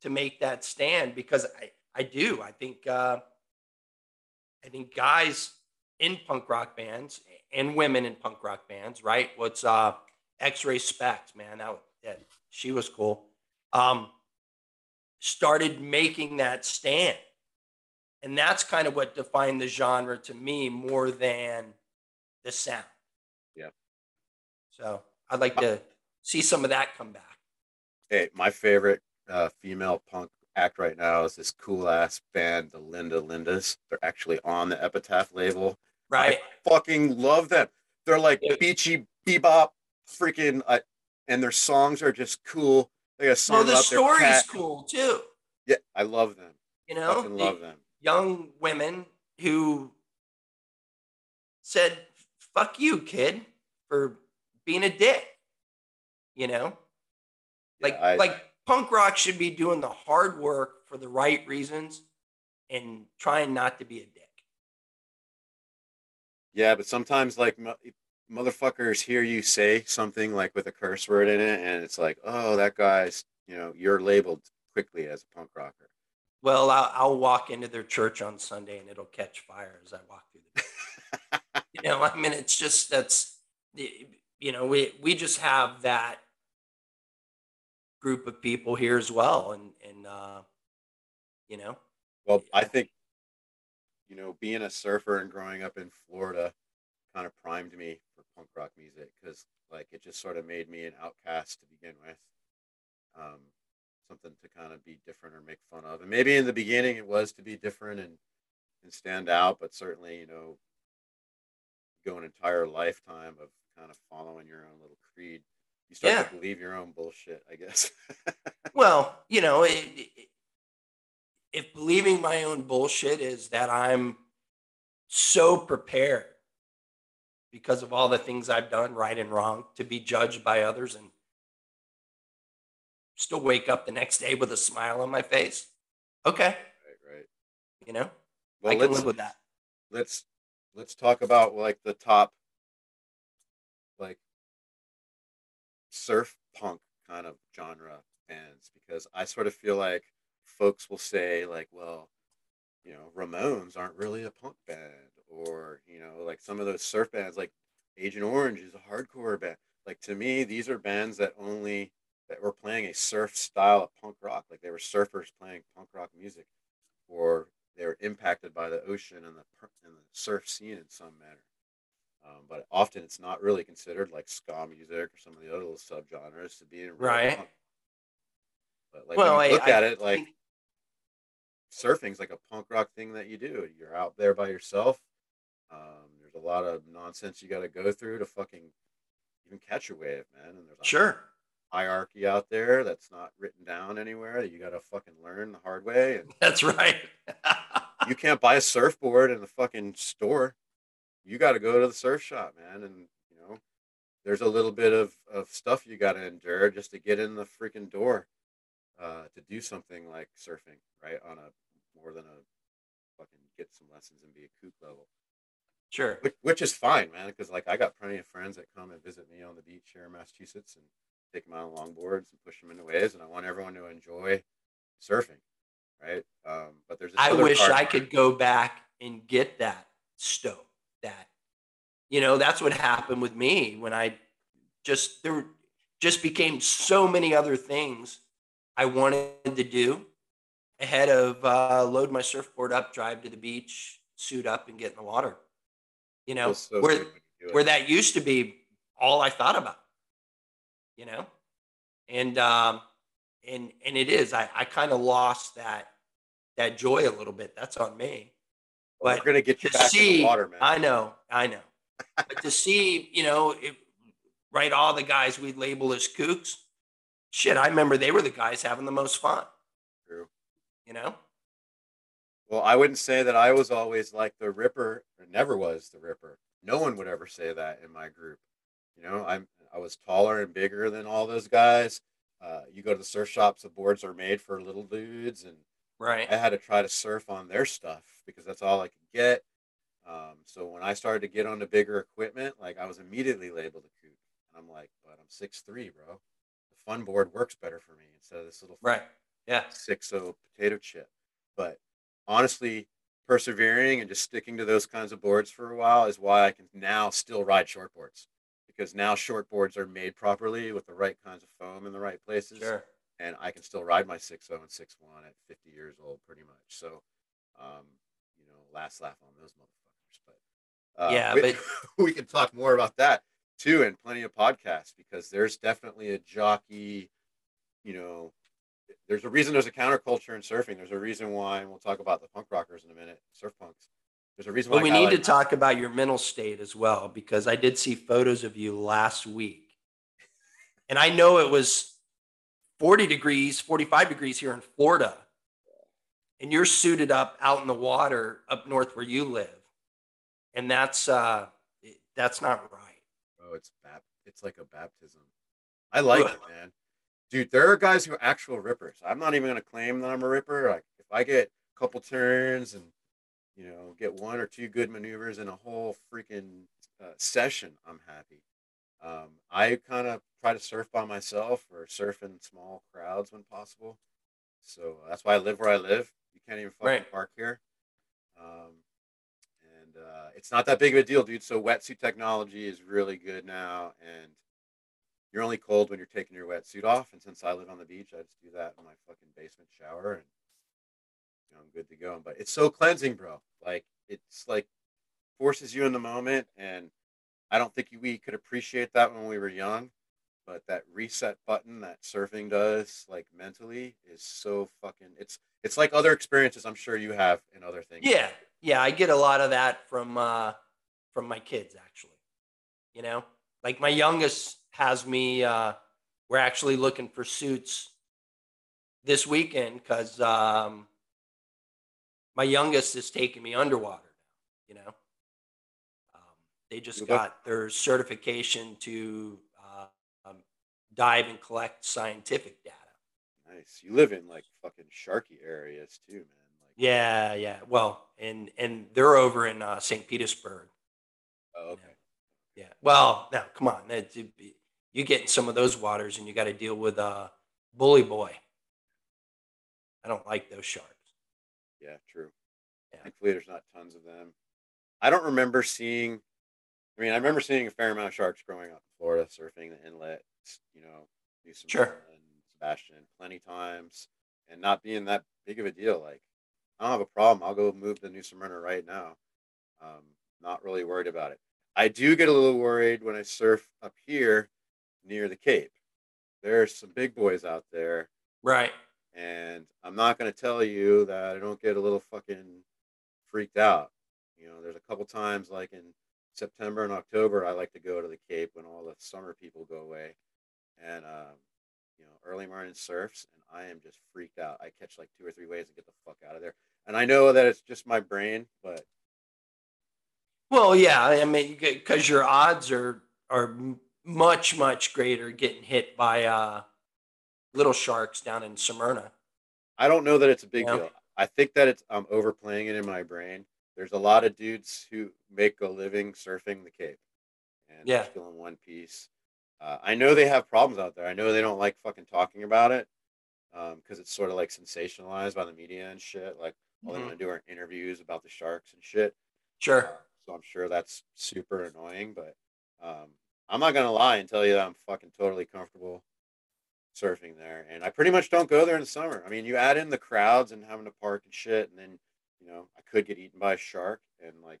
to make that stand, because I I do I think. Uh, I think guys in punk rock bands and women in punk rock bands, right? What's uh, X-Ray Specs, man? That, that she was cool. Um, started making that stand, and that's kind of what defined the genre to me more than the sound. Yeah. So I'd like to see some of that come back. Hey, my favorite uh, female punk act right now is this cool ass band, the Linda Lindas. They're actually on the Epitaph label, right? I fucking love them. They're like yeah. beachy bebop freaking uh, and their songs are just cool. They got a song well, the story's cool too. Yeah, I love them, you know. Fucking love them. Young women who said fuck you, kid, for being a dick, you know. Like yeah, I, like punk rock should be doing the hard work for the right reasons and trying not to be a dick. Yeah, but sometimes like mo- motherfuckers hear you say something like with a curse word in it, and it's like, oh, that guy's, you know, you're labeled quickly as a punk rocker. Well, I'll, I'll walk into their church on Sunday and it'll catch fire as I walk through the you know, I mean, it's just, that's, you know, we, we just have that group of people here as well, and and uh you know, well I think, you know, being a surfer and growing up in Florida kind of primed me for punk rock music, because like it just sort of made me an outcast to begin with, um something to kind of be different or make fun of. And maybe in the beginning it was to be different and and stand out, but certainly, you know, go an entire lifetime of kind of following your own little creed. You start yeah. to believe your own bullshit, I guess. Well, you know, it, it, if believing my own bullshit is that I'm so prepared because of all the things I've done, right and wrong, to be judged by others and still wake up the next day with a smile on my face. Okay. Right, right. You know, well, I can live with that. Let's, let's talk about like the top, like, surf punk kind of genre bands, because I sort of feel like folks will say like, well, you know, Ramones aren't really a punk band, or, you know, like some of those surf bands like Agent Orange is a hardcore band. Like to me, these are bands that only that were playing a surf style of punk rock. Like they were surfers playing punk rock music, or they were impacted by the ocean and the and the surf scene in some manner. Um, but often it's not really considered like ska music or some of the other little subgenres to be in right. Punk. But like well, when you I, look I, at it, like surfing's like a punk rock thing that you do. You're out there by yourself. Um, there's a lot of nonsense you got to go through to fucking even catch your wave, man. And there's a sure. hierarchy out there that's not written down anywhere. You got to fucking learn the hard way. And that's right. You can't buy a surfboard in the fucking store. You got to go to the surf shop, man. And, you know, there's a little bit of, of stuff you got to endure just to get in the freaking door uh, to do something like surfing, right? On a more than a fucking get some lessons and be a kook level. Sure. Which, which is fine, man. Because, like, I got plenty of friends that come and visit me on the beach here in Massachusetts and take them out on longboards and push them into waves. And I want everyone to enjoy surfing, right? Um, but there's this I wish part. I could go back and get that stoked. That, you know, that's what happened with me when I just, there just became so many other things I wanted to do ahead of uh, load my surfboard up, drive to the beach, suit up and get in the water, you know, so where, where that used to be all I thought about, you know, and, um, and, and it is, I, I kind of lost that, that joy a little bit. That's on me. But we're gonna get you to back see, in the water, man. I know, I know. But to see, you know, it, right, all the guys we'd label as kooks, shit, I remember they were the guys having the most fun. True. You know? Well, I wouldn't say that I was always like the Ripper, or never was the Ripper. No one would ever say that in my group. You know, I'm I was taller and bigger than all those guys. Uh, you go to the surf shops, the boards are made for little dudes, and right. I had to try to surf on their stuff because that's all I could get. Um, so when I started to get on the bigger equipment, like I was immediately labeled a kook. And I'm like, but I'm six three, bro. The fun board works better for me instead of this little right. yeah. six oh potato chip. But honestly, persevering and just sticking to those kinds of boards for a while is why I can now still ride shortboards, because now shortboards are made properly with the right kinds of foam in the right places. Sure. And I can still ride my six oh and six one at fifty years old, pretty much. So, um, you know, last laugh on those motherfuckers. But uh, yeah, we, but we can talk more about that too, in plenty of podcasts, because there's definitely a jockey. You know, there's a reason there's a counterculture in surfing. There's a reason why, and we'll talk about the punk rockers in a minute, surf punks. There's a reason. Well, why we need like- to talk about your mental state as well, because I did see photos of you last week, and I know it was forty degrees, forty-five degrees here in Florida, and you're suited up out in the water up north where you live, and that's uh, that's not right. Oh, it's bap- it's like a baptism. I like it, man. Dude, there are guys who are actual rippers. I'm not even gonna claim that I'm a ripper. Like if I get a couple turns and you know get one or two good maneuvers in a whole freaking uh, session, I'm happy. Um, I kind of try to surf by myself or surf in small crowds when possible. So that's why I live where I live. You can't even fucking right. park here. Um, and uh, it's not that big of a deal, dude. So wetsuit technology is really good now. And you're only cold when you're taking your wetsuit off. And since I live on the beach, I just do that in my fucking basement shower. And you know, I'm good to go. But it's so cleansing, bro. Like, it's like forces you in the moment, and I don't think we could appreciate that when we were young, but that reset button that surfing does, like mentally, is so fucking, it's it's like other experiences I'm sure you have in other things. Yeah, yeah, I get a lot of that from uh, from my kids, actually. You know, like my youngest has me, uh, we're actually looking for suits this weekend because um, my youngest is taking me underwater, you know. They just got their certification to uh, um, dive and collect scientific data. Nice. You live in like fucking sharky areas too, man. Like, yeah, yeah. Well, and and they're over in uh, Saint Petersburg. Oh, okay. You know? Yeah. Well, now come on, you get in some of those waters and you got to deal with a uh, bully boy. I don't like those sharks. Yeah, true. Yeah. Thankfully, there's not tons of them. I don't remember seeing. I mean, I remember seeing a fair amount of sharks growing up in Florida, surfing the inlet, you know, New Smyrna sure. and Sebastian plenty times, and not being that big of a deal. Like, I don't have a problem. I'll go move to New Smyrna right now. Um, not really worried about it. I do get a little worried when I surf up here near the Cape. There are some big boys out there. Right. And I'm not going to tell you that I don't get a little fucking freaked out. You know, there's a couple times, like in September and October, I like to go to the Cape when all the summer people go away. And, um, you know, early morning surfs, and I am just freaked out. I catch like two or three waves and get the fuck out of there. And I know that it's just my brain, but. Well, yeah, I mean, because your odds are are much, much greater getting hit by uh, little sharks down in Smyrna. I don't know that it's a big yeah. deal. I think that it's I'm overplaying it in my brain. There's a lot of dudes who make a living surfing the Cape and yeah. still in one piece. Uh, I know they have problems out there. I know they don't like fucking talking about it because um, it's sort of like sensationalized by the media and shit. Like all mm-hmm. they want to do are interviews about the sharks and shit. Sure. Uh, so I'm sure that's super annoying, but um, I'm not going to lie and tell you that I'm fucking totally comfortable surfing there. And I pretty much don't go there in the summer. I mean, you add in the crowds and having to park and shit, and then, you know, I could get eaten by a shark. And like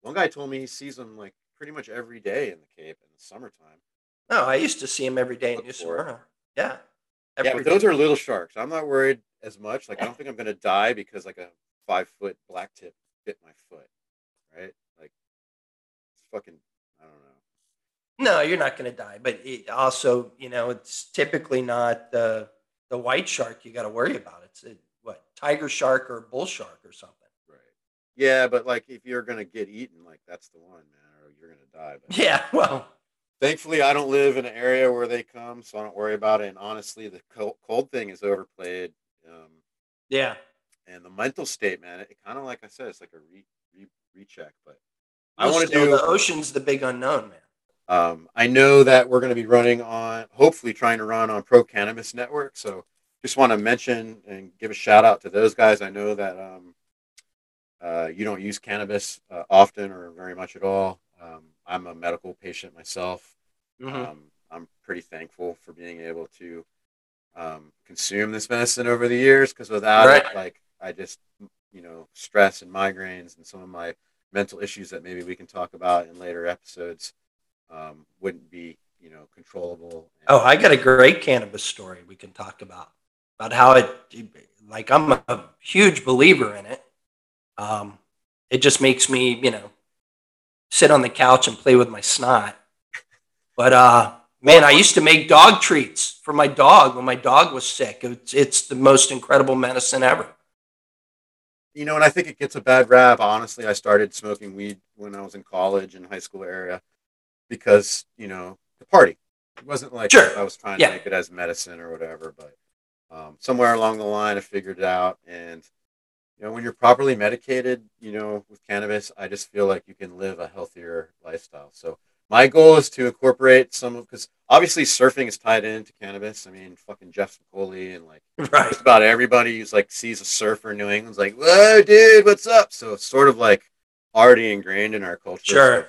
one guy told me he sees them like pretty much every day in the Cape in the summertime. No, I used to see them every day in New Smyrna. Yeah. Yeah, but those are little sharks. I'm not worried as much. Like, I don't think I'm going to die because, like, a five-foot black tip bit my foot, right? Like, it's fucking, I don't know. No, you're not going to die. But it also, you know, it's typically not the, the white shark you got to worry about. It's a, what, tiger shark or bull shark or something. Right. Yeah, but, like, if you're going to get eaten, like, that's the one, man, or you're going to die. But yeah, well. Thankfully, I don't live in an area where they come, so I don't worry about it. And honestly, the cold, cold thing is overplayed. Um, yeah. And the mental state, man, it, it kind of, like I said, it's like a re, re, recheck. But I want to do... The ocean's the big unknown, man. Um, I know that we're going to be running on, hopefully trying to run on Pro Cannabis Network. So just want to mention and give a shout out to those guys. I know that um, uh, you don't use cannabis uh, often or very much at all. Um, I'm a medical patient myself. Mm-hmm. Um, I'm pretty thankful for being able to um, consume this medicine over the years because without right. it, like, I just, you know, stress and migraines and some of my mental issues that maybe we can talk about in later episodes um, wouldn't be, you know, controllable. And- oh, I got a great cannabis story we can talk about, about how it, like, I'm a huge believer in it. Um, it just makes me, you know, sit on the couch and play with my snot. But, uh, man, I used to make dog treats for my dog when my dog was sick. It's, it's the most incredible medicine ever. You know, and I think it gets a bad rap. Honestly, I started smoking weed when I was in college and high school area because, you know, the party. It wasn't like sure. I was trying yeah. to make it as medicine or whatever. But um, somewhere along the line, I figured it out. And you know, when you're properly medicated, you know, with cannabis, I just feel like you can live a healthier lifestyle. So my goal is to incorporate some of, because obviously surfing is tied into cannabis. I mean, fucking Jeff Spicoli and like right. just about everybody who's like sees a surfer in New England's like, whoa, dude, what's up? So it's sort of like already ingrained in our culture. Sure. So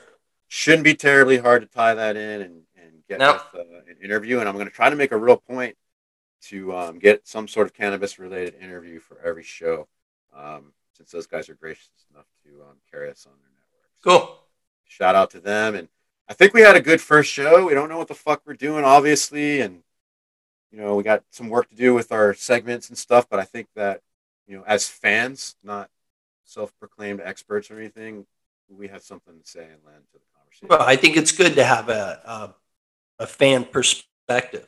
shouldn't be terribly hard to tie that in and, and get nope. with, uh, an interview. And I'm going to try to make a real point to um, get some sort of cannabis related interview for every show. Um, since those guys are gracious enough to um, carry us on their network. So cool. Shout out to them. And I think we had a good first show. We don't know what the fuck we're doing, obviously. And, you know, we got some work to do with our segments and stuff. But I think that, you know, as fans, not self-proclaimed experts or anything, we have something to say and lend to the conversation. Well, I think it's good to have a, a, a fan perspective.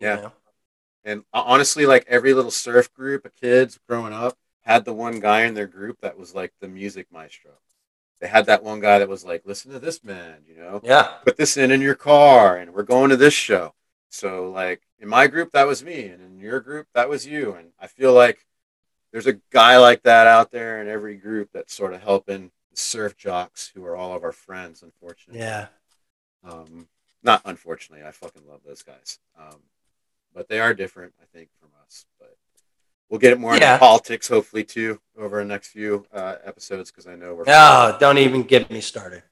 Yeah. You know? And honestly, like every little surf group of kids growing up had the one guy in their group that was like the music maestro. They had that one guy that was like, listen to this man, you know? Yeah. Put this in in your car and we're going to this show. So like in my group, that was me. And in your group, that was you. And I feel like there's a guy like that out there in every group that's sort of helping the surf jocks who are all of our friends, unfortunately. Yeah. Um, not unfortunately. I fucking love those guys. Um, But they are different, I think, from us. But we'll get it more yeah. into politics, hopefully, too, over the next few uh, episodes, because I know we're... No, don't even get me started.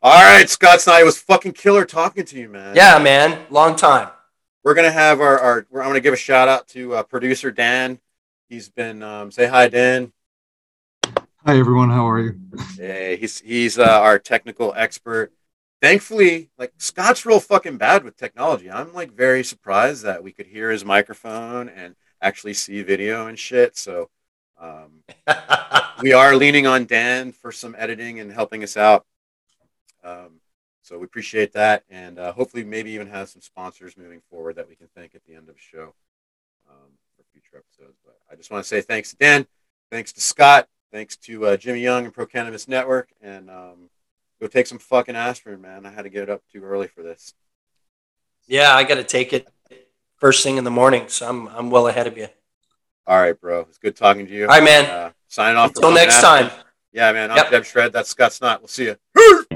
All right, Scott Snot, it was fucking killer talking to you, man. Yeah, man. Long time. We're going to have our... our I'm going to give a shout-out to uh, producer Dan. He's been... Um, say hi, Dan. Hi, everyone. How are you? Hey, he's he's uh, our technical expert. Thankfully, like, Scott's real fucking bad with technology. I'm, like, very surprised that we could hear his microphone and actually see video and shit. So um, we are leaning on Dan for some editing and helping us out. Um, so we appreciate that. And uh, hopefully maybe even have some sponsors moving forward that we can thank at the end of the show um, for future episodes. But I just want to say thanks to Dan. Thanks to Scott. Thanks to uh, Jimmy Young and Pro Cannabis Network. And um, go take some fucking aspirin, man. I had to get up too early for this. Yeah, I got to take it first thing in the morning, so I'm I'm well ahead of you. All right, bro. It's good talking to you. All right, man. Uh, signing off. Until next time. Yeah, man. I'm yep. Jeb Shred. That's Scott Snot. We'll see you.